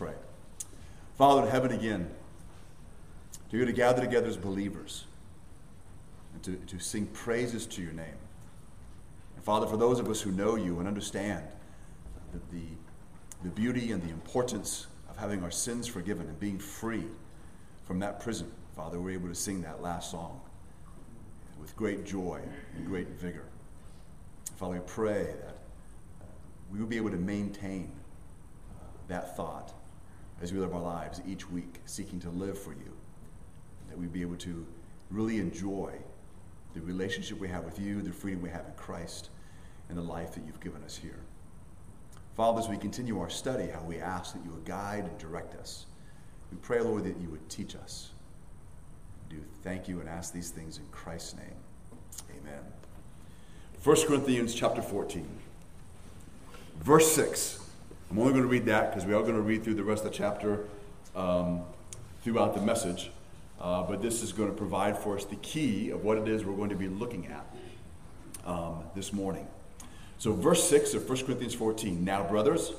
pray. Father in heaven, again, to you to gather together as believers and to sing praises to your name. And Father, for those of us who know you and understand that the beauty and the importance of having our sins forgiven and being free from that prison, Father, we're able to sing that last song with great joy and great vigor. Father, we pray that we will be able to maintain that thought as we live our lives each week, seeking to live for you, that we be able to really enjoy the relationship we have with you, the freedom we have in Christ, and the life that you've given us here. Father, as we continue our study, how we ask that you would guide and direct us. We pray, Lord, that you would teach us. We do thank you and ask these things in Christ's name. Amen. 1 Corinthians chapter 14, verse 6. I'm only going to read that because we are going to read through the rest of the chapter throughout the message. But this is going to provide for us the key of what it is we're going to be looking at this morning. So verse 6 of 1 Corinthians 14. Now, brothers,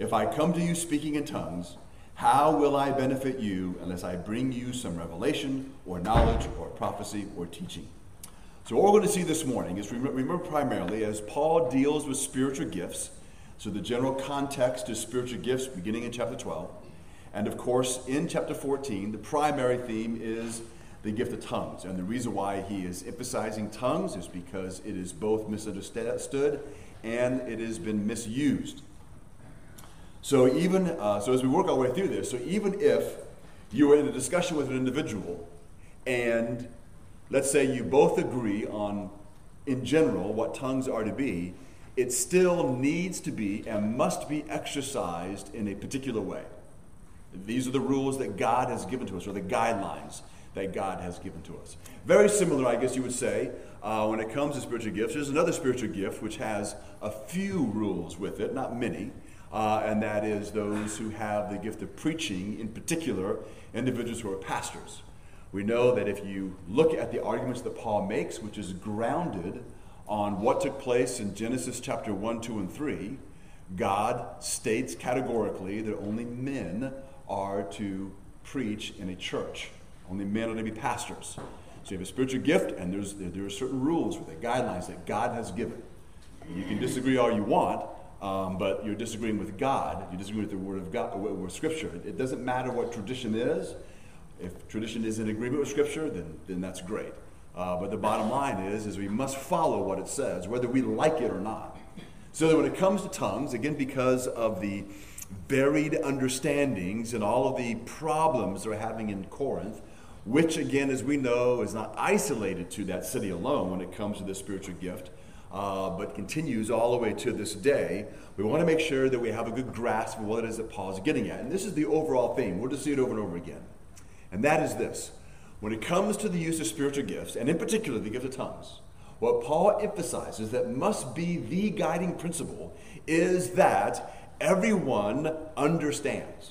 if I come to you speaking in tongues, how will I benefit you unless I bring you some revelation or knowledge or prophecy or teaching? So what we're going to see this morning is, remember primarily, as Paul deals with spiritual gifts, so the general context is spiritual gifts beginning in chapter 12. And of course, in chapter 14, the primary theme is the gift of tongues. And the reason why he is emphasizing tongues is because it is both misunderstood and it has been misused. So as we work our way through this, so even if you were in a discussion with an individual and let's say you both agree on, in general, what tongues are to be, it still needs to be and must be exercised in a particular way. These are the rules that God has given to us, or the guidelines that God has given to us. Very similar, I guess you would say, when it comes to spiritual gifts. There's another spiritual gift which has a few rules with it, not many, and that is those who have the gift of preaching, in particular, individuals who are pastors. We know that if you look at the arguments that Paul makes, which is grounded on what took place in Genesis chapter 1, 2, and 3, God states categorically that only men are to preach in a church. Only men are to be pastors. So you have a spiritual gift, and there are certain rules with it, guidelines that God has given. You can disagree all you want, but you're disagreeing with God. You're disagreeing with the Word of God, with Scripture. It doesn't matter what tradition is. If tradition is in agreement with Scripture, then that's great. But the bottom line is we must follow what it says, whether we like it or not. So that when it comes to tongues, again, because of the varied understandings and all of the problems they're having in Corinth, which again, as we know, is not isolated to that city alone when it comes to this spiritual gift, but continues all the way to this day, we want to make sure that we have a good grasp of what it is that Paul's getting at. And this is the overall theme. We'll just see it over and over again. And that is this. When it comes to the use of spiritual gifts, and in particular the gift of tongues, what Paul emphasizes that must be the guiding principle is that everyone understands.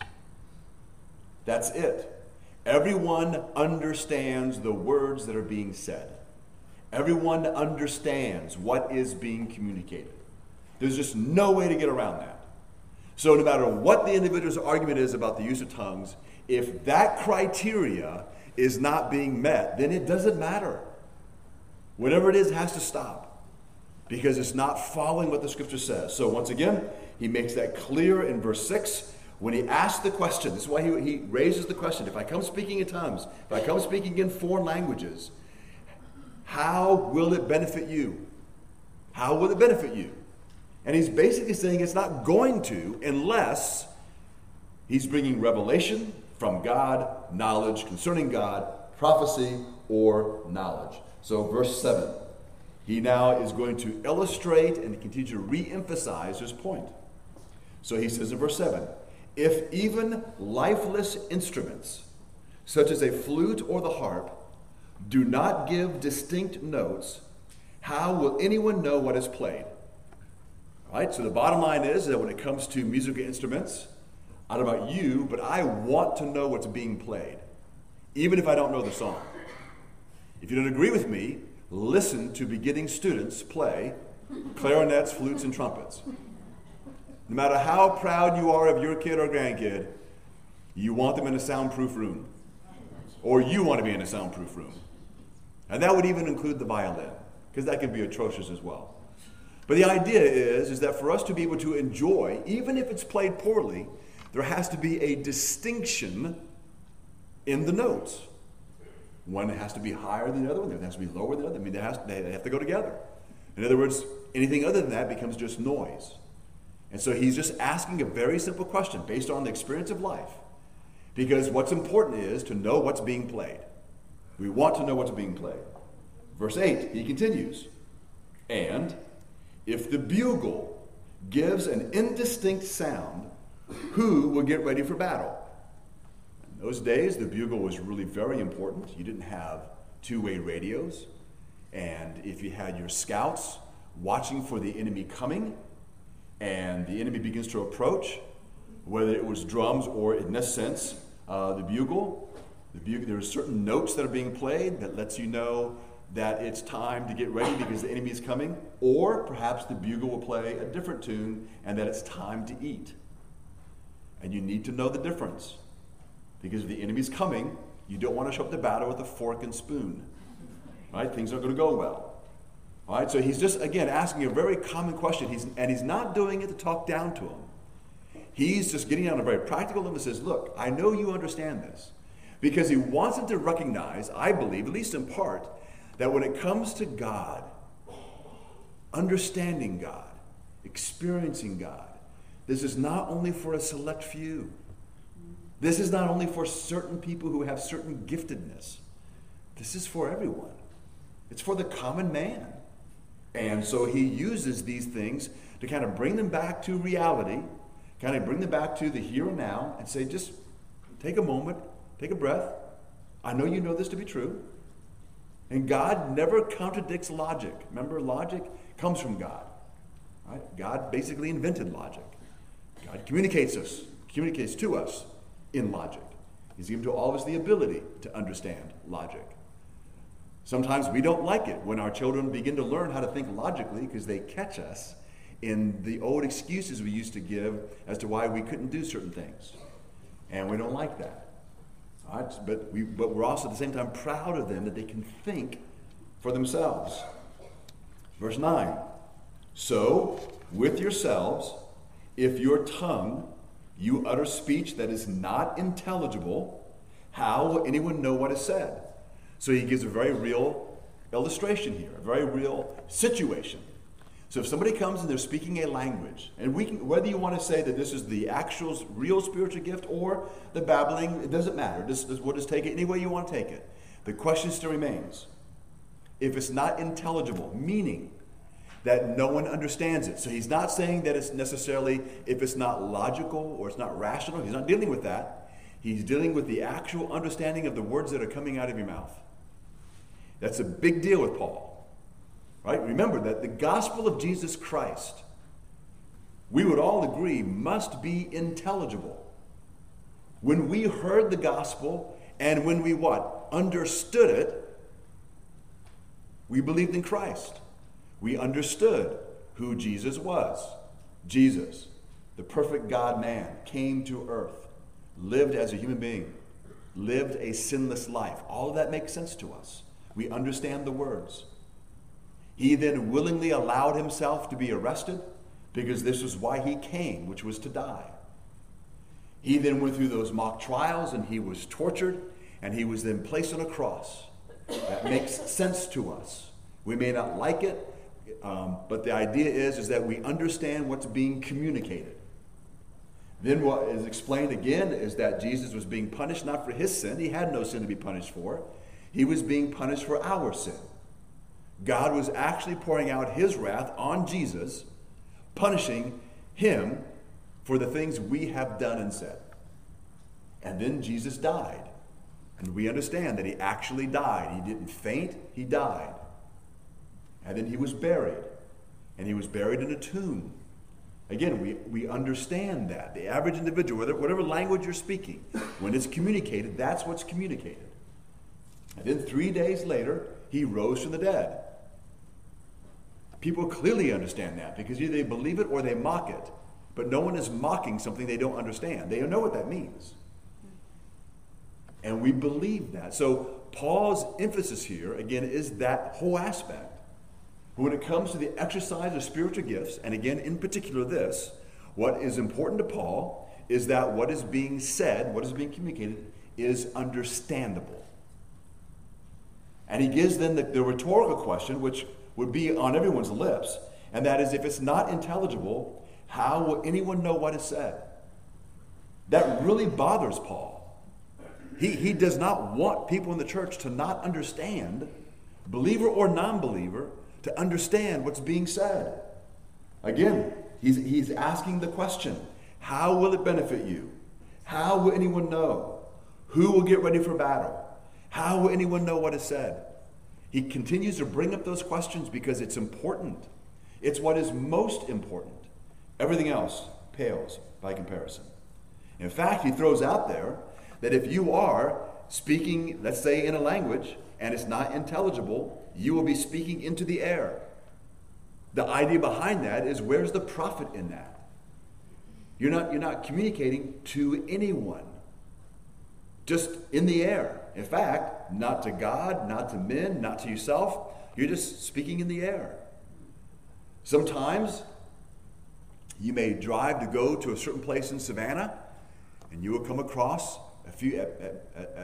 That's it. Everyone understands the words that are being said. Everyone understands what is being communicated. There's just no way to get around that. So no matter what the individual's argument is about the use of tongues, if that criteria is not being met, then it doesn't matter. Whatever it is, it has to stop because it's not following what the Scripture says. So once again, he makes that clear in verse 6 when he asks the question. This is why he raises the question. If I come speaking in tongues, if I come speaking in foreign languages, how will it benefit you? How will it benefit you? And he's basically saying it's not going to unless he's bringing revelation from God, knowledge concerning God, prophecy, or knowledge. So verse 7, he now is going to illustrate and continue to re-emphasize his point. So he says in verse 7, if even lifeless instruments, such as a flute or the harp, do not give distinct notes, how will anyone know what is played? All right, so the bottom line is that when it comes to musical instruments, I don't know about you, but I want to know what's being played, even if I don't know the song. If you don't agree with me, listen to beginning students play clarinets, flutes, and trumpets. No matter how proud you are of your kid or grandkid, You want them in a soundproof room. Or you want to be in a soundproof room. And that would even include the violin, because that could be atrocious as well. But the idea is that for us to be able to enjoy, even if it's played poorly, there has to be a distinction in the notes. One has to be higher than the other one, the other has to be lower than the other. I mean, they have to go together. In other words, anything other than that becomes just noise. And so he's just asking a very simple question based on the experience of life. Because what's important is to know what's being played. We want to know what's being played. Verse 8, he continues, and if the bugle gives an indistinct sound, who will get ready for battle? In those days, the bugle was really very important. You didn't have two-way radios. And if you had your scouts watching for the enemy coming, and the enemy begins to approach, whether it was drums or, in this sense, the bugle, there are certain notes that are being played that lets you know that it's time to get ready because the enemy is coming, or perhaps the bugle will play a different tune and that it's time to eat. And you need to know the difference, because if the enemy's coming, you don't want to show up to battle with a fork and spoon. Right? Things aren't going to go well. All right? So he's just, again, asking a very common question, and he's not doing it to talk down to him. He's just getting on a very practical level and says, look, I know you understand this. Because he wants them to recognize, I believe, at least in part, that when it comes to God, understanding God, experiencing God, this is not only for a select few. This is not only for certain people who have certain giftedness. This is for everyone. It's for the common man. And so he uses these things to kind of bring them back to reality, kind of bring them back to the here and now, and say, just take a moment, take a breath. I know you know this to be true. And God never contradicts logic. Remember, logic comes from God. Right? God basically invented logic. God communicates to us in logic. He's given to all of us the ability to understand logic. Sometimes we don't like it when our children begin to learn how to think logically, because they catch us in the old excuses we used to give as to why we couldn't do certain things. And we don't like that. All right? But we're also at the same time proud of them that they can think for themselves. Verse 9, so with yourselves, if your tongue you utter speech that is not intelligible, how will anyone know what is said? So he gives a very real illustration here, a very real situation. So if somebody comes and they're speaking a language, and whether you want to say that this is the actual real spiritual gift or the babbling, it doesn't matter. We'll just take it any way you want to take it. The question still remains. If it's not intelligible, meaning that no one understands it. So he's not saying that it's necessarily, if it's not logical or it's not rational, he's not dealing with that. He's dealing with the actual understanding of the words that are coming out of your mouth. That's a big deal with Paul, right? Remember that the gospel of Jesus Christ, we would all agree, must be intelligible. When we heard the gospel and when we what? Understood it, we believed in Christ. We understood who Jesus was. Jesus, the perfect God-man, came to earth, lived as a human being, lived a sinless life. All of that makes sense to us. We understand the words. He then willingly allowed himself to be arrested, because this was why he came, which was to die. He then went through those mock trials, and he was tortured, and he was then placed on a cross. That makes sense to us. We may not like it, but the idea is that we understand what's being communicated. Then what is explained again is that Jesus was being punished not for his sin. He had no sin to be punished for. He was being punished for our sin. God was actually pouring out his wrath on Jesus, punishing him for the things we have done and said. And then Jesus died. And we understand that he actually died. He didn't faint. He died. And then he was buried. And he was buried in a tomb. Again, we understand that. The average individual, whatever language you're speaking, when it's communicated, that's what's communicated. And then 3 days later, he rose from the dead. People clearly understand that, because either they believe it or they mock it. But no one is mocking something they don't understand. They know what that means. And we believe that. So Paul's emphasis here, again, is that whole aspect. When it comes to the exercise of spiritual gifts, and again, in particular this, what is important to Paul is that what is being said, what is being communicated, is understandable. And he gives then the rhetorical question, which would be on everyone's lips, and that is, if it's not intelligible, how will anyone know what is said? That really bothers Paul. He does not want people in the church to not understand, believer or non-believer, to understand what's being said. Again, he's asking the question, how will it benefit you? How will anyone know? Who will get ready for battle? How will anyone know what is said? He continues to bring up those questions because it's important. It's what is most important. Everything else pales by comparison. In fact, he throws out there that if you are speaking, let's say, in a language, and it's not intelligible, you will be speaking into the air. The idea behind that is, where's the profit in that? You're not communicating to anyone, just in the air. In fact, not to God, not to men, not to yourself. You're just speaking in the air. Sometimes you may drive to go to a certain place in Savannah, and you will come across a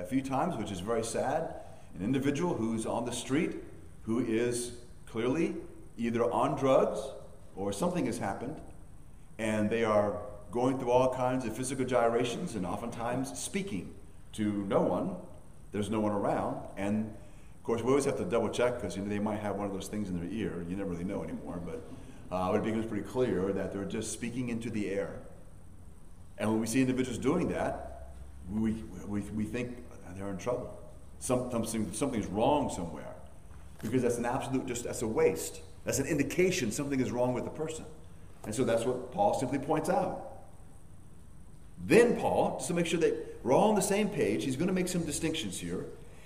few times, which is very sad, an individual who's on the street who is clearly either on drugs or something has happened, and they are going through all kinds of physical gyrations and oftentimes speaking to no one. There's no one around, and of course we always have to double check, because they might have one of those things in their ear. You never really know anymore, but it becomes pretty clear that they're just speaking into the air. And when we see individuals doing that, we think they're in trouble. Something's wrong somewhere, because that's an absolute, that's a waste. That's an indication something is wrong with the person. And so that's what Paul simply points out. Then Paul, just to make sure that we're all on the same page, he's going to make some distinctions here.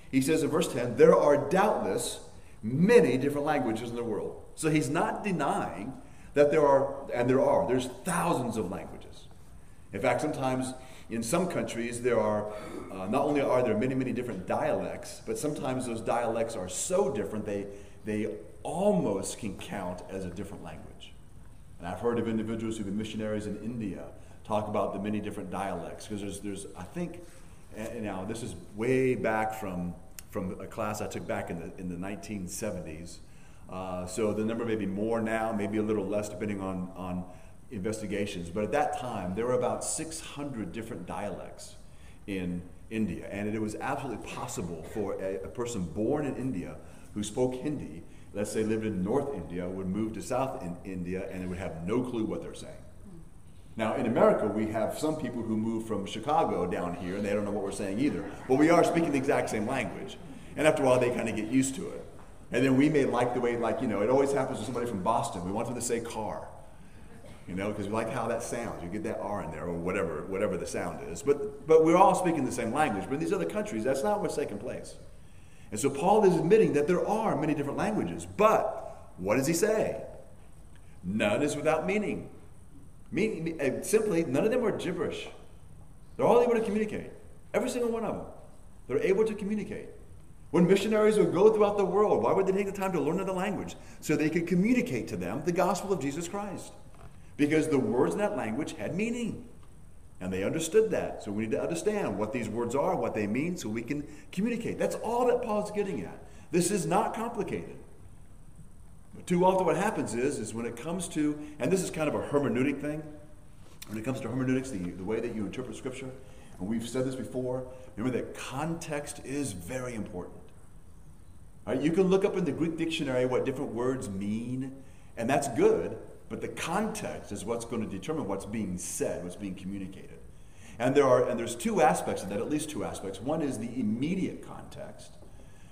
He says in verse 10, there are doubtless many different languages in the world. So he's not denying that there's thousands of languages. In fact, sometimes in some countries, there are, not only are there many, many different dialects, but sometimes those dialects are so different they almost can count as a different language. And I've heard of individuals who've been missionaries in India talk about the many different dialects, because there's I think, and now this is way back from a class I took back in the 1970s, so the number may be more now, maybe a little less depending on investigations, but at that time there were about 600 different dialects in India, and it was absolutely possible for a person born in India who spoke Hindi, let's say lived in North India, would move to South India, and they would have no clue what they're saying. Now in America we have some people who move from Chicago down here and they don't know what we're saying either, but we are speaking the exact same language, and after a while they kind of get used to it. And then we may like the way, it always happens to somebody from Boston, we want them to say car. Because we like how that sounds. You get that R in there, or whatever the sound is. But we're all speaking the same language. But in these other countries, that's not what's taking place. And so Paul is admitting that there are many different languages. But what does he say? None is without meaning. Simply, none of them are gibberish. They're all able to communicate. Every single one of them. They're able to communicate. When missionaries would go throughout the world, why would they take the time to learn another language? So they could communicate to them the gospel of Jesus Christ. Because the words in that language had meaning. And they understood that. So we need to understand what these words are, what they mean, so we can communicate. That's all that Paul's getting at. This is not complicated. But too often what happens is when it comes to, and this is kind of a hermeneutic thing, when it comes to hermeneutics, the way that you interpret Scripture, and we've said this before, remember that context is very important. All right, you can look up in the Greek dictionary what different words mean, and that's good. But the context is what's going to determine what's being said, what's being communicated. And there's two aspects of that, at least two aspects. One is the immediate context,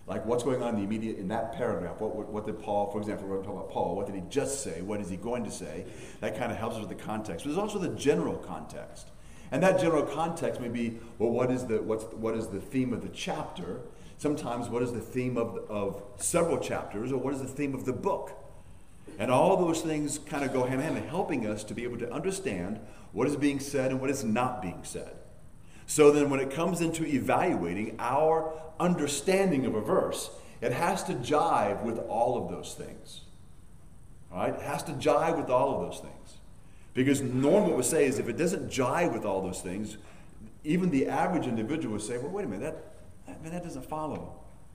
like what's going on in the immediate, in that paragraph. What did Paul, for example, we're talking about Paul, what did he just say? What is he going to say? That kind of helps us with the context. But there's also the general context. And that general context may be, well, what is the theme of the chapter? Sometimes what is the theme of several chapters, or what is the theme of the book? And all those things kind of go hand in hand, helping us to be able to understand what is being said and what is not being said. So then when it comes into evaluating our understanding of a verse, it has to jive with all of those things. All right? It has to jive with all of those things. Because normally what we say is if it doesn't jive with all those things, even the average individual would say, well, wait a minute, that doesn't follow.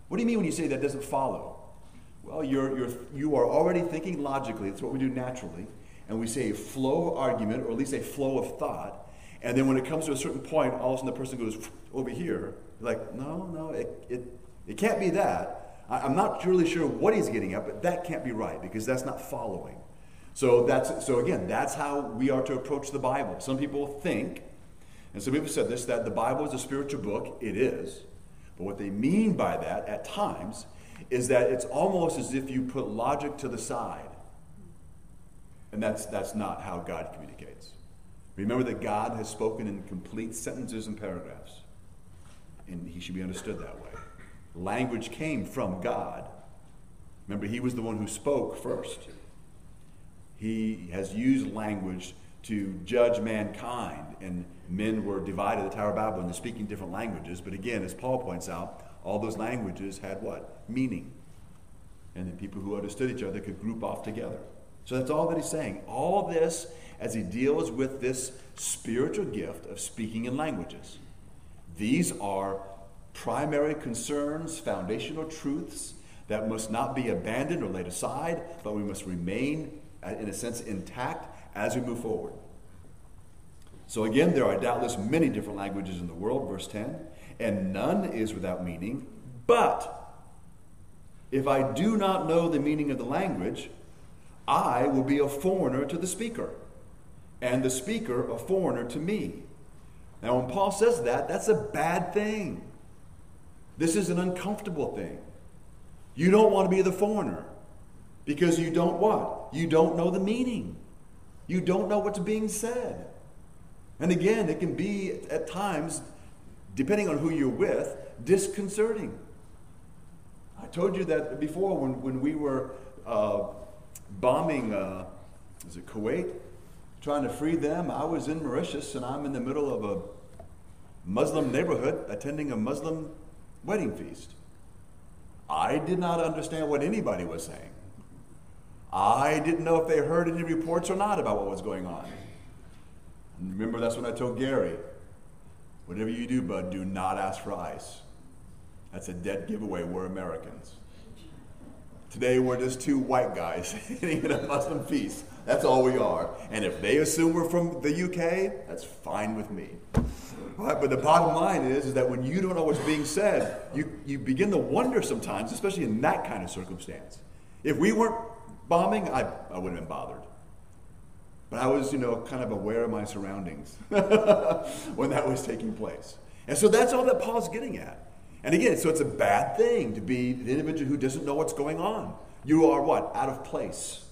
What do you mean when you say that doesn't follow? Well, you are already thinking logically. That's what we do naturally. And we say a flow argument, or at least a flow of thought. And then when it comes to a certain point, all of a sudden the person goes over here. You're like, no, it can't be that. I'm not really sure what he's getting at, but that can't be right because that's not following. So again, that's how we are to approach the Bible. Some people think, and some people said this, that the Bible is a spiritual book. It is. But what they mean by that at times is that it's almost as if you put logic to the side. And that's not how God communicates. Remember that God has spoken in complete sentences and paragraphs. And he should be understood that way. Language came from God. Remember, he was the one who spoke first. He has used language to judge mankind. And men were divided at the Tower of Babel into speaking different languages. But again, as Paul points out, all those languages had what? Meaning. And the people who understood each other could group off together. So that's all that he's saying. All this as he deals with this spiritual gift of speaking in languages. These are primary concerns, foundational truths that must not be abandoned or laid aside, but we must remain, in a sense, intact as we move forward. So again, there are doubtless many different languages in the world, verse 10, and none is without meaning, but if I do not know the meaning of the language, I will be a foreigner to the speaker, and the speaker a foreigner to me. Now, when Paul says that, that's a bad thing. This is an uncomfortable thing. You don't want to be the foreigner because you don't what? You don't know the meaning. You don't know what's being said. And again, it can be at times, depending on who you're with, disconcerting. I told you that before when we were bombing, is it Kuwait? Trying to free them. I was in Mauritius, and I'm in the middle of a Muslim neighborhood attending a Muslim wedding feast. I did not understand what anybody was saying. I didn't know if they heard any reports or not about what was going on. And remember, that's when I told Gary, whatever you do, bud, do not ask for ice. That's a dead giveaway. We're Americans. Today, we're just two white guys eating at a Muslim feast. That's all we are. And if they assume we're from the UK, that's fine with me. Right? But the bottom line is that when you don't know what's being said, you begin to wonder sometimes, especially in that kind of circumstance. If we weren't bombing, I wouldn't have been bothered. But I was, kind of aware of my surroundings when that was taking place. And so that's all that Paul's getting at. And again, so it's a bad thing to be the individual who doesn't know what's going on. You are what? Out of place.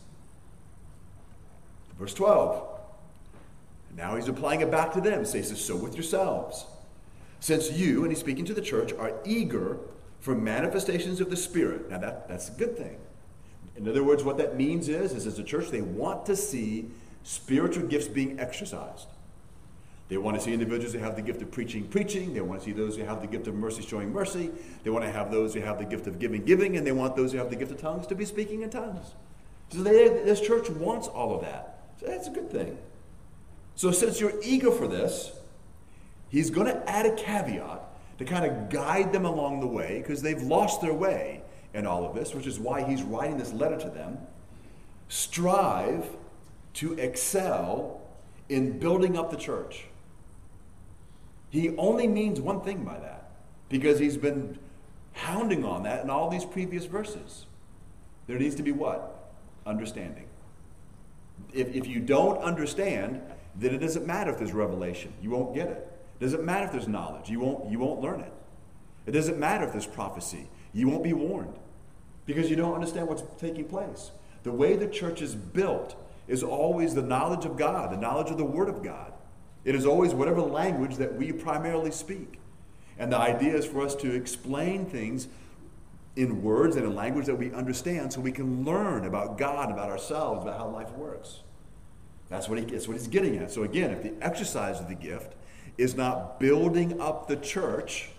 Verse 12. And now he's applying it back to them. So he says, so with yourselves. Since you, and he's speaking to the church, are eager for manifestations of the Spirit. Now that's a good thing. In other words, what that means is as a church, they want to see spiritual gifts being exercised. They want to see individuals who have the gift of preaching. They want to see those who have the gift of mercy showing mercy. They want to have those who have the gift of giving. And they want those who have the gift of tongues to be speaking in tongues. So this church wants all of that. So that's a good thing. So since you're eager for this, he's going to add a caveat to kind of guide them along the way because they've lost their way in all of this, which is why he's writing this letter to them. Strive to excel in building up the church. He only means one thing by that, because he's been hounding on that in all these previous verses. There needs to be what? Understanding. If you don't understand, then it doesn't matter if there's revelation. You won't get it. It doesn't matter if there's knowledge. You won't learn it. It doesn't matter if there's prophecy. You won't be warned, because you don't understand what's taking place. The way the church is built is always the knowledge of God, the knowledge of the Word of God. It is always whatever language that we primarily speak. And the idea is for us to explain things in words and in language that we understand so we can learn about God, about ourselves, about how life works. That's what he's getting at. So again, if the exercise of the gift is not building up the church,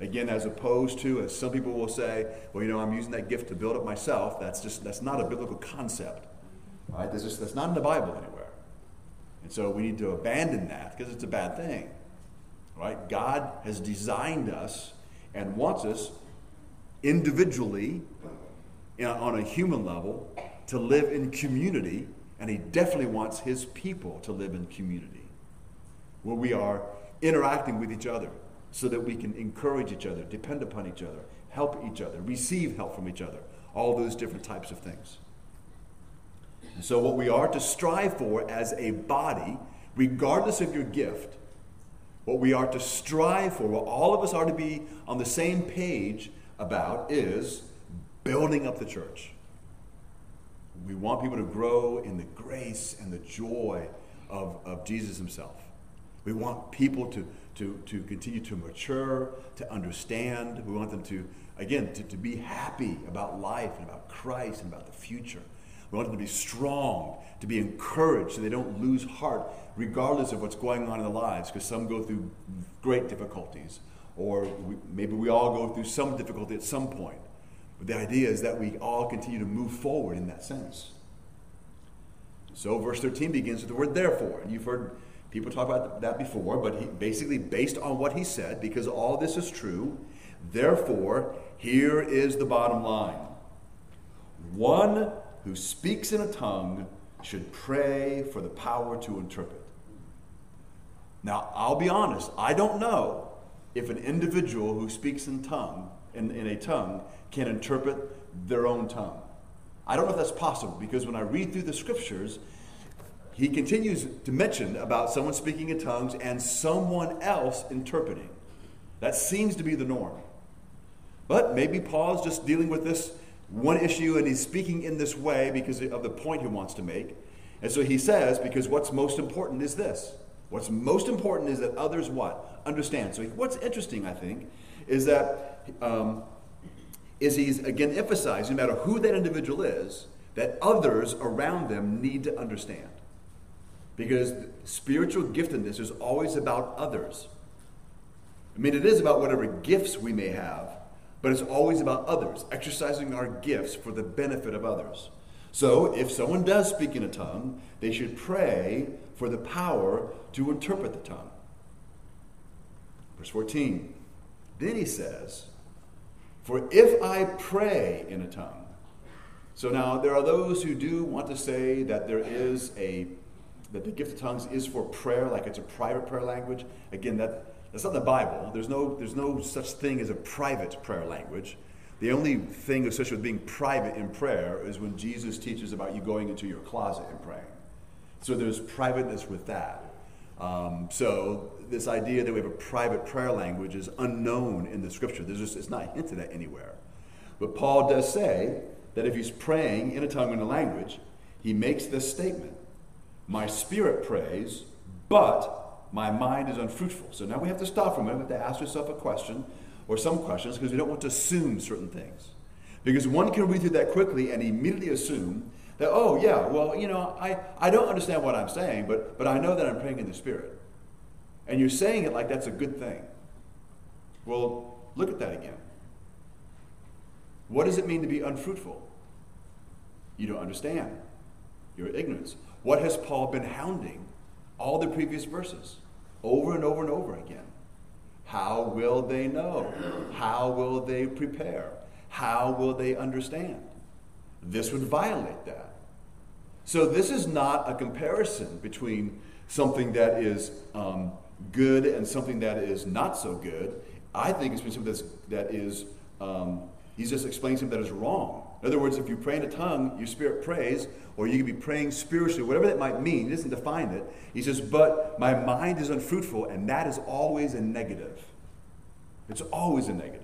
again, as opposed to, as some people will say, well, you know, I'm using that gift to build up myself. That's not a biblical concept, right? That's not in the Bible anywhere. And so we need to abandon that because it's a bad thing, right? God has designed us and wants us individually, on a human level, to live in community, and he definitely wants his people to live in community where we are interacting with each other so that we can encourage each other, depend upon each other, help each other, receive help from each other, all those different types of things. And so what we are to strive for as a body, regardless of your gift, what we are to strive for, what all of us are to be on the same page about, is building up the church. We want people to grow in the grace and the joy of Jesus himself. We want people to continue to mature, to understand. We want them to, again, to be happy about life and about Christ and about the future. We want them to be strong, to be encouraged so they don't lose heart regardless of what's going on in their lives, because some go through great difficulties, or maybe we all go through some difficulty at some point. But the idea is that we all continue to move forward in that sense. So verse 13 begins with the word therefore. And you've heard people talk about that before, but basically based on what he said, because all this is true, therefore, here is the bottom line. One who speaks in a tongue should pray for the power to interpret. Now, I'll be honest, I don't know if an individual who speaks in a tongue can interpret their own tongue. I don't know if that's possible, because when I read through the scriptures, he continues to mention about someone speaking in tongues and someone else interpreting. That seems to be the norm. But maybe Paul's just dealing with this one issue and he's speaking in this way because of the point he wants to make. And so he says, because what's most important is this. What's most important is that others what? Understand. So what's interesting, I think, is that he's again emphasizing, no matter who that individual is, that others around them need to understand. Because spiritual giftedness is always about others. I mean, it is about whatever gifts we may have, but it's always about others, exercising our gifts for the benefit of others. So if someone does speak in a tongue, they should pray for the power to interpret the tongue. Verse 14. Then he says, for if I pray in a tongue. So now there are those who do want to say that that the gift of tongues is for prayer, like it's a private prayer language. Again, that's not the Bible. There's no such thing as a private prayer language. The only thing associated with being private in prayer is when Jesus teaches about you going into your closet and praying. So there's privateness with that. So this idea that we have a private prayer language is unknown in the scripture. It's not hinted at anywhere. But Paul does say that if he's praying in a tongue and a language, he makes this statement. My spirit prays, but my mind is unfruitful. So now we have to stop for a minute. We have to ask yourself a question or some questions, because we don't want to assume certain things. Because one can read through that quickly and immediately assume that, oh, yeah, well, you know, I don't understand what I'm saying, but I know that I'm praying in the Spirit. And you're saying it like that's a good thing. Well, look at that again. What does it mean to be unfruitful? You don't understand. You're ignorant. What has Paul been hounding all the previous verses? Over and over and over again. How will they know? How will they prepare? How will they understand? This would violate that. So this is not a comparison between something that is good and something that is not so good. I think it's been something he's just explaining something that is wrong. In other words, if you pray in a tongue, your spirit prays, or you can be praying spiritually, whatever that might mean. He doesn't define it. He says, but my mind is unfruitful, and that is always a negative. It's always a negative.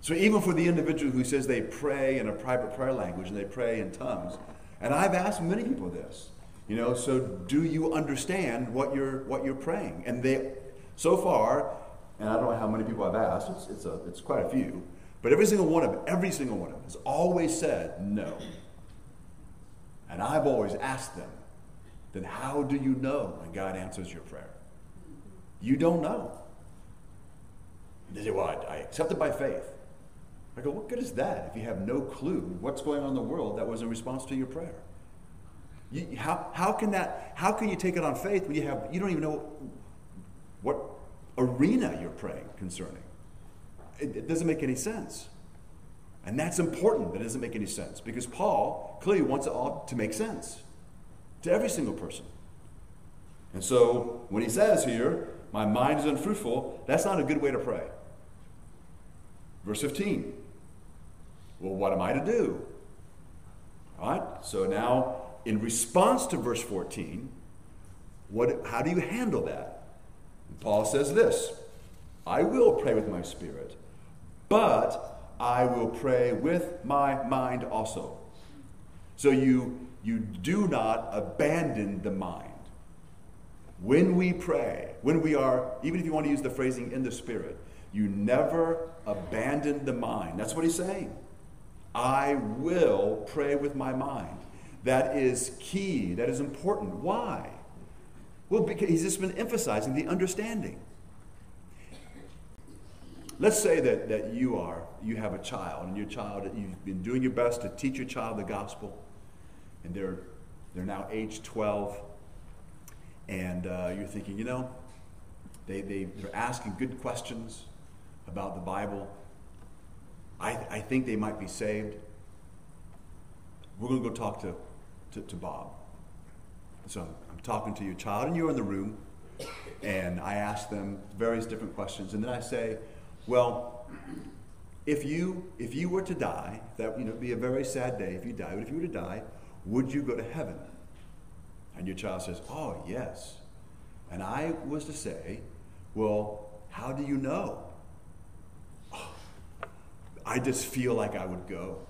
So even for the individual who says they pray in a private prayer language and they pray in tongues, and I've asked many people this, so do you understand what you're praying? And they, so far, and I don't know how many people I've asked, it's quite a few, but every single one of them has always said no. And I've always asked them, then how do you know when God answers your prayer? You don't know. They say, well, I accept it by faith. I go, what good is that if you have no clue what's going on in the world that was in response to your prayer? How can you take it on faith when you don't even know what arena you're praying concerning? It doesn't make any sense. And that's important that it doesn't make any sense, because Paul clearly wants it all to make sense to every single person. And so when he says here, my mind is unfruitful, that's not a good way to pray. Verse 15, well, what am I to do? All right, so now in response to verse 14, how do you handle that? And Paul says this, I will pray with my spirit, but I will pray with my mind also. So you do not abandon the mind. When we pray, when we are, even if you want to use the phrasing in the spirit, you never abandon the mind. That's what he's saying. I will pray with my mind. That is key. That is important. Why? Well, because he's just been emphasizing the understanding. Let's say that you have a child, and your child, you've been doing your best to teach your child the gospel, and they're now age 12, and you're thinking, they're asking good questions about the Bible. I think they might be saved. We're going to go talk to Bob. So I'm talking to your child, and you're in the room, and I ask them various different questions, and then I say, well, if you were to die, that would be a very sad day if you died, but if you were to die, would you go to heaven? And your child says, oh, yes. And I was to say, well, how do you know? Oh, I just feel like I would go.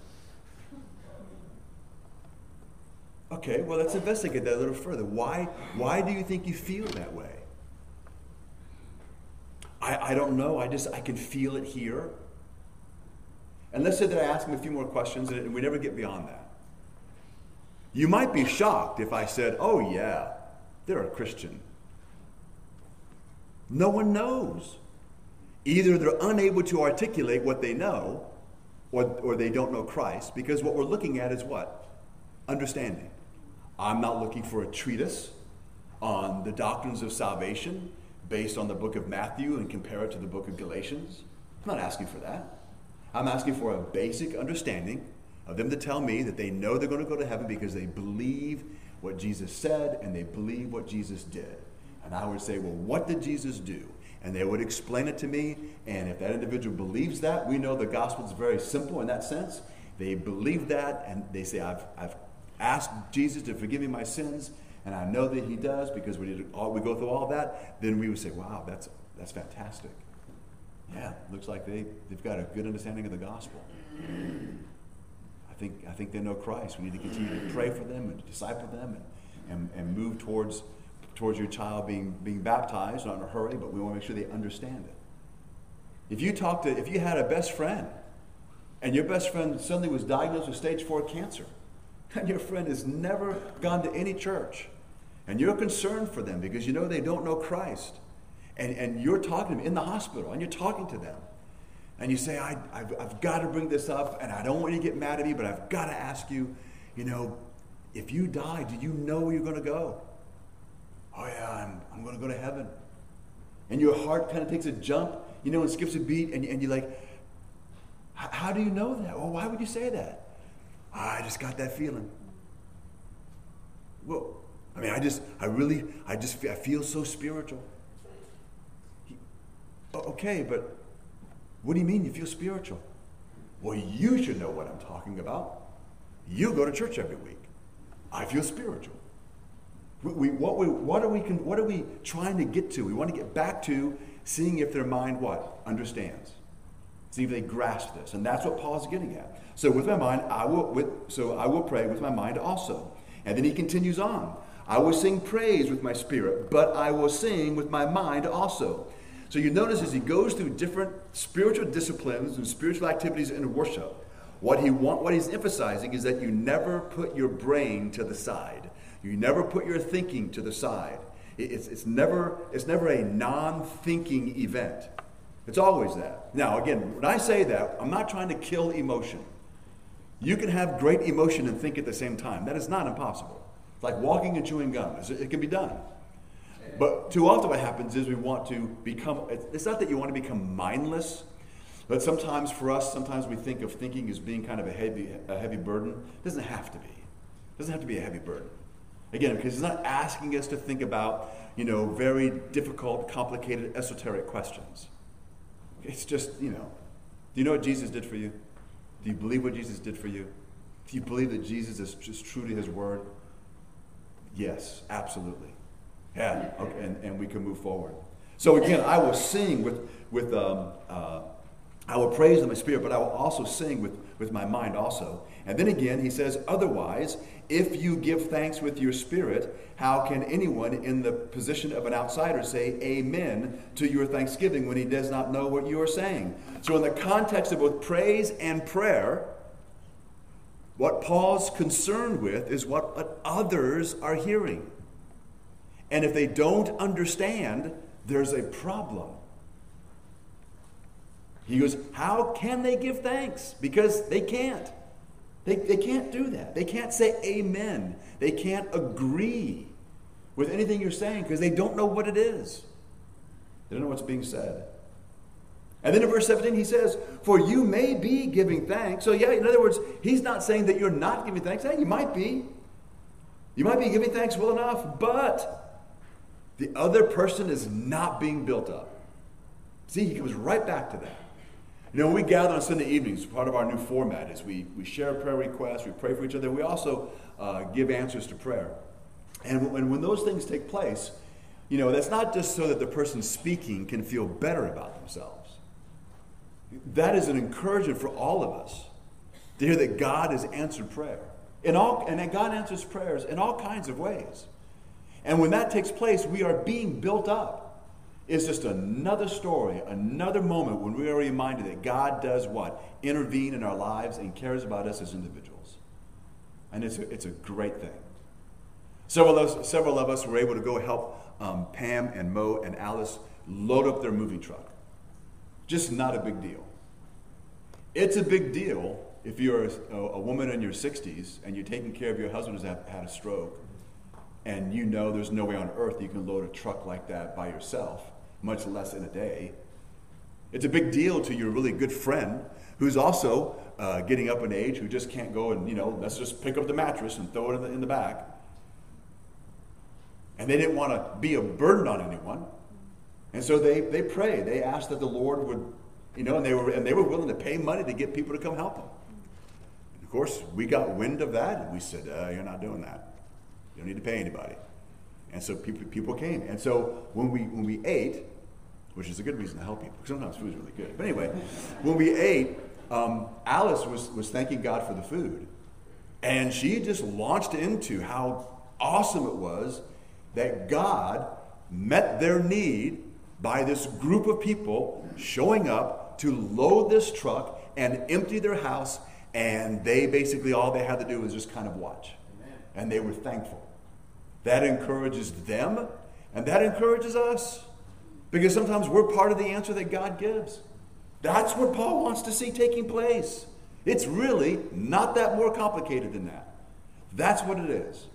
Okay, well, let's investigate that a little further. Why do you think you feel that way? I don't know. I can feel it here. And let's say that I ask him a few more questions, and we never get beyond that. You might be shocked if I said, oh, yeah, they're a Christian. No one knows. Either they're unable to articulate what they know, or they don't know Christ, because what we're looking at is what? Understanding. I'm not looking for a treatise on the doctrines of salvation based on the book of Matthew and compare it to the book of Galatians. I'm not asking for that. I'm asking for a basic understanding of them to tell me that they know they're going to go to heaven because they believe what Jesus said and they believe what Jesus did. And I would say, well, what did Jesus do? And they would explain it to me. And if that individual believes that, we know the gospel is very simple in that sense. They believe that, and they say, I've asked Jesus to forgive me my sins, and I know that he does because we go through all that. Then we would say, wow, that's fantastic. Yeah, looks like they've got a good understanding of the gospel. I think they know Christ. We need to continue to pray for them and to disciple them and move towards your child being baptized, not in a hurry, but we want to make sure they understand it. If you had a best friend, and your best friend suddenly was diagnosed with stage 4 cancer, and your friend has never gone to any church, and you're concerned for them because you know they don't know Christ, and you're talking to them in the hospital, and you're talking to them, and you say, I've got to bring this up, and I don't want you to get mad at me, but I've got to ask you, if you die, do you know where you're going to go? Oh yeah, I'm going to go to heaven. And your heart kind of takes a jump, and skips a beat, and you're like, how do you know that? Well, why would you say that? I just got that feeling. Well, I mean, I feel so spiritual. Okay, but what do you mean you feel spiritual? Well, you should know what I'm talking about. You go to church every week. I feel spiritual. What are we trying to get to? We want to get back to seeing if their mind what? Understands. See if they grasp this. And that's what Paul's getting at. So with my mind, I will pray with my mind also. And then he continues on. I will sing praise with my spirit, but I will sing with my mind also. So you notice as he goes through different spiritual disciplines and spiritual activities in worship, what he's emphasizing is that you never put your brain to the side. You never put your thinking to the side. It's never a non-thinking event. It's always that. Now, again, when I say that, I'm not trying to kill emotion. You can have great emotion and think at the same time. That is not impossible. It's like walking and chewing gum. It can be done. But too often what happens is we want to become, it's not that you want to become mindless, but sometimes for us, sometimes we think of thinking as being kind of a heavy burden. It doesn't have to be. It doesn't have to be a heavy burden. Again, because it's not asking us to think about, very difficult, complicated, esoteric questions. It's just, do you know what Jesus did for you? Do you believe what Jesus did for you? Do you believe that Jesus is just true to his word? Yes, absolutely. Yeah, okay, and we can move forward. So again, I will sing with I will praise in my spirit, but I will also sing with my mind also. And then again, he says, otherwise, if you give thanks with your spirit, how can anyone in the position of an outsider say amen to your thanksgiving when he does not know what you are saying? So in the context of both praise and prayer, what Paul's concerned with is what others are hearing. And if they don't understand, there's a problem. He goes, how can they give thanks? Because they can't. They can't do that. They can't say amen. They can't agree with anything you're saying because they don't know what it is. They don't know what's being said. And then in verse 17 he says, for you may be giving thanks. So yeah, in other words, he's not saying that you're not giving thanks. Hey, you might be. You might be giving thanks well enough, but the other person is not being built up. See, he comes right back to that. When we gather on Sunday evenings, part of our new format is we share prayer requests, we pray for each other, we also give answers to prayer. And when those things take place, that's not just so that the person speaking can feel better about themselves. That is an encouragement for all of us to hear that God has answered prayer. And that God answers prayers in all kinds of ways. And when that takes place, we are being built up. It's just another story, another moment when we are reminded that God does what? Intervene in our lives and cares about us as individuals. And it's a great thing. Several of us were able to go help Pam and Mo and Alice load up their moving truck. Just not a big deal. It's a big deal if you're a woman in your 60s and you're taking care of your husband who's had a stroke and there's no way on earth you can load a truck like that by yourself, much less in a day. It's a big deal to your really good friend who's also getting up in age, who just can't go and, let's just pick up the mattress and throw it in the back. And they didn't want to be a burden on anyone. And so they prayed. They asked that the Lord would, and they were willing to pay money to get people to come help them. And of course, we got wind of that, and we said, you're not doing that. You don't need to pay anybody. And so people came. And so when we ate, which is a good reason to help people, because sometimes food's really good. But anyway, when we ate, Alice was thanking God for the food. And she just launched into how awesome it was that God met their need by this group of people showing up to load this truck and empty their house. And they basically, all they had to do was just kind of watch. And they were thankful. That encourages them, and that encourages us. Because sometimes we're part of the answer that God gives. That's what Paul wants to see taking place. It's really not that more complicated than that. That's what it is.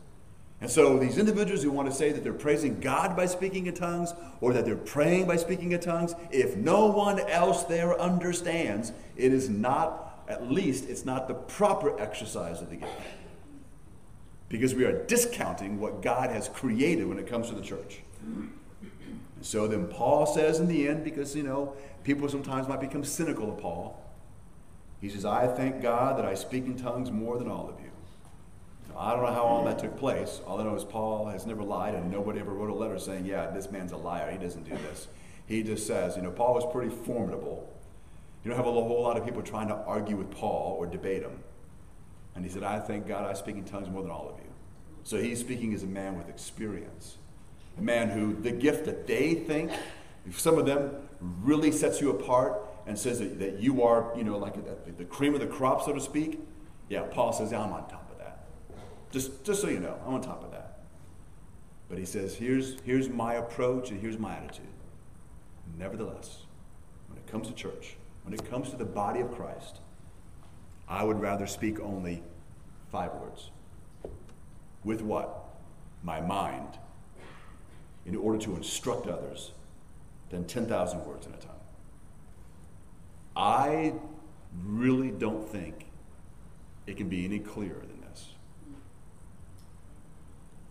And so these individuals who want to say that they're praising God by speaking in tongues, or that they're praying by speaking in tongues, if no one else there understands, it is not, at least, it's not the proper exercise of the gift. Because we are discounting what God has created when it comes to the church. So then Paul says in the end, because, people sometimes might become cynical of Paul. He says, I thank God that I speak in tongues more than all of you. Now, I don't know how all that took place. All I know is Paul has never lied, and nobody ever wrote a letter saying, yeah, this man's a liar. He doesn't do this. He just says, Paul was pretty formidable. You don't have a whole lot of people trying to argue with Paul or debate him. And he said, I thank God I speak in tongues more than all of you. So he's speaking as a man with experience. A man who, the gift that they think, some of them, really sets you apart and says that you are, like the cream of the crop, so to speak. Yeah, Paul says, I'm on top of that. Just so you know, I'm on top of that. But he says, here's my approach and here's my attitude. Nevertheless, when it comes to church, when it comes to the body of Christ, I would rather speak only 5 words. With what? My mind, in order to instruct others, than 10,000 words at a time. I really don't think it can be any clearer than this.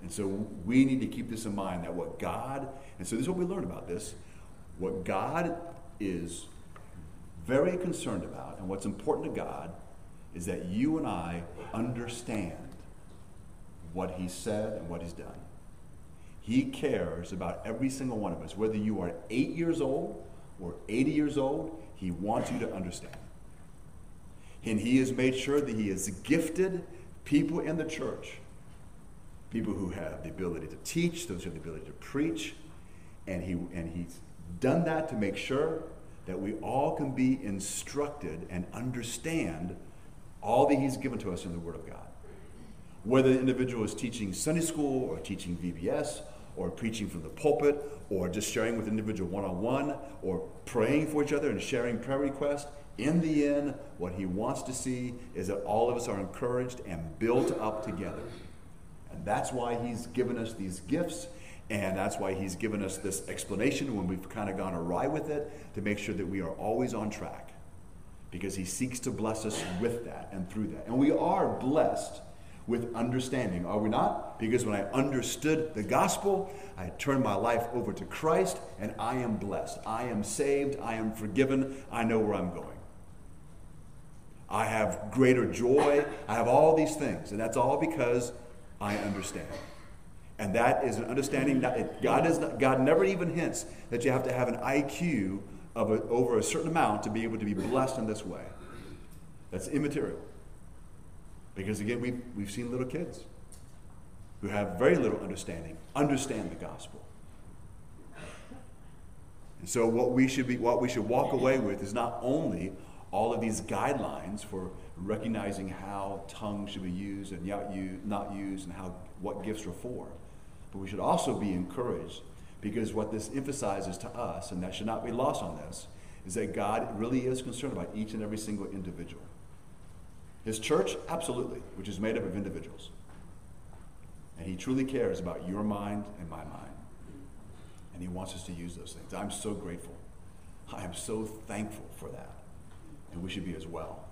And so we need to keep this in mind, that what God, and so this is what we learn about this, what God is very concerned about and what's important to God is that you and I understand what He said and what He's done. He cares about every single one of us. Whether you are 8 years old or 80 years old, He wants you to understand. And He has made sure that He has gifted people in the church, people who have the ability to teach, those who have the ability to preach, and He's done that to make sure that we all can be instructed and understand all that He's given to us in the Word of God. Whether the individual is teaching Sunday school or teaching VBS or preaching from the pulpit or just sharing with an individual one-on-one or praying for each other and sharing prayer requests, in the end, what He wants to see is that all of us are encouraged and built up together. And that's why He's given us these gifts, and that's why He's given us this explanation when we've kind of gone awry with it, to make sure that we are always on track, because He seeks to bless us with that and through that. And we are blessed with understanding, are we not? Because when I understood the gospel, I turned my life over to Christ, and I am blessed. I am saved. I am forgiven. I know where I'm going. I have greater joy. I have all these things, and that's all because I understand. And that is an understanding that God never even hints that you have to have an IQ over a certain amount to be able to be blessed in this way. That's immaterial. Because again, we've seen little kids who have very little understanding understand the gospel. And so what we should walk away with is not only all of these guidelines for recognizing how tongues should be used and not used and what gifts are for, but we should also be encouraged, because what this emphasizes to us, and that should not be lost on this, is that God really is concerned about each and every single individual. His church, absolutely, which is made up of individuals. And He truly cares about your mind and my mind. And He wants us to use those things. I'm so grateful. I am so thankful for that. And we should be as well.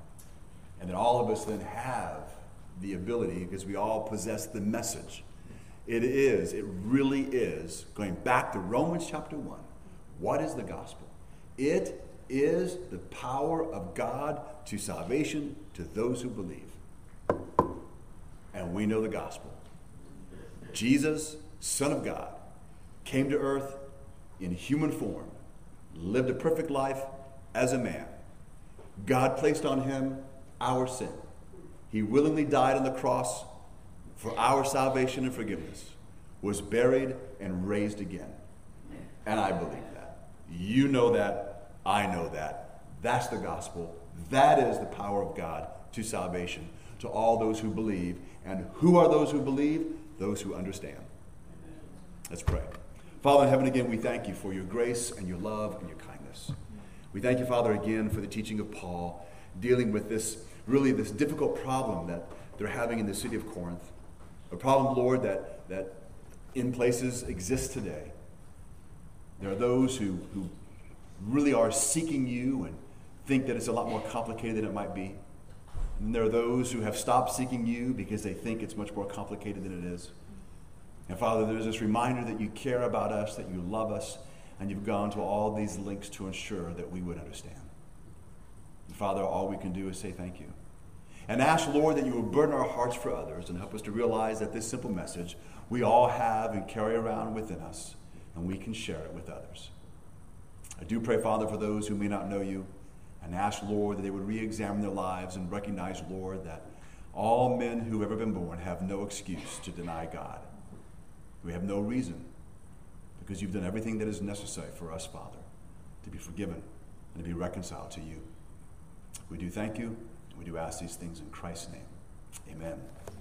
And that all of us then have the ability, because we all possess the message. It really is, going back to Romans chapter 1, what is the gospel? It is the power of God to salvation to those who believe. And we know the gospel. Jesus, Son of God, came to earth in human form, lived a perfect life as a man. God placed on Him our sin. He willingly died on the cross for our salvation and forgiveness, was buried and raised again. And I believe that. You know that. I know that. That's the gospel. That is the power of God to salvation, to all those who believe. And who are those who believe? Those who understand. Amen. Let's pray. Father in heaven, again, we thank You for Your grace and Your love and Your kindness. We thank You, Father, again, for the teaching of Paul, dealing with this difficult problem that they're having in the city of Corinth. A problem, Lord, that in places exists today. There are those who really are seeking You and think that it's a lot more complicated than it might be. And there are those who have stopped seeking You because they think it's much more complicated than it is. And Father, there's this reminder that You care about us, that You love us, and You've gone to all these lengths to ensure that we would understand. And Father, all we can do is say thank You. And ask, Lord, that You would burden our hearts for others and help us to realize that this simple message we all have and carry around within us, and we can share it with others. I do pray, Father, for those who may not know You, and ask, Lord, that they would re-examine their lives and recognize, Lord, that all men who have ever been born have no excuse to deny God. We have no reason, because You've done everything that is necessary for us, Father, to be forgiven and to be reconciled to You. We do thank You, and we do ask these things in Christ's name. Amen.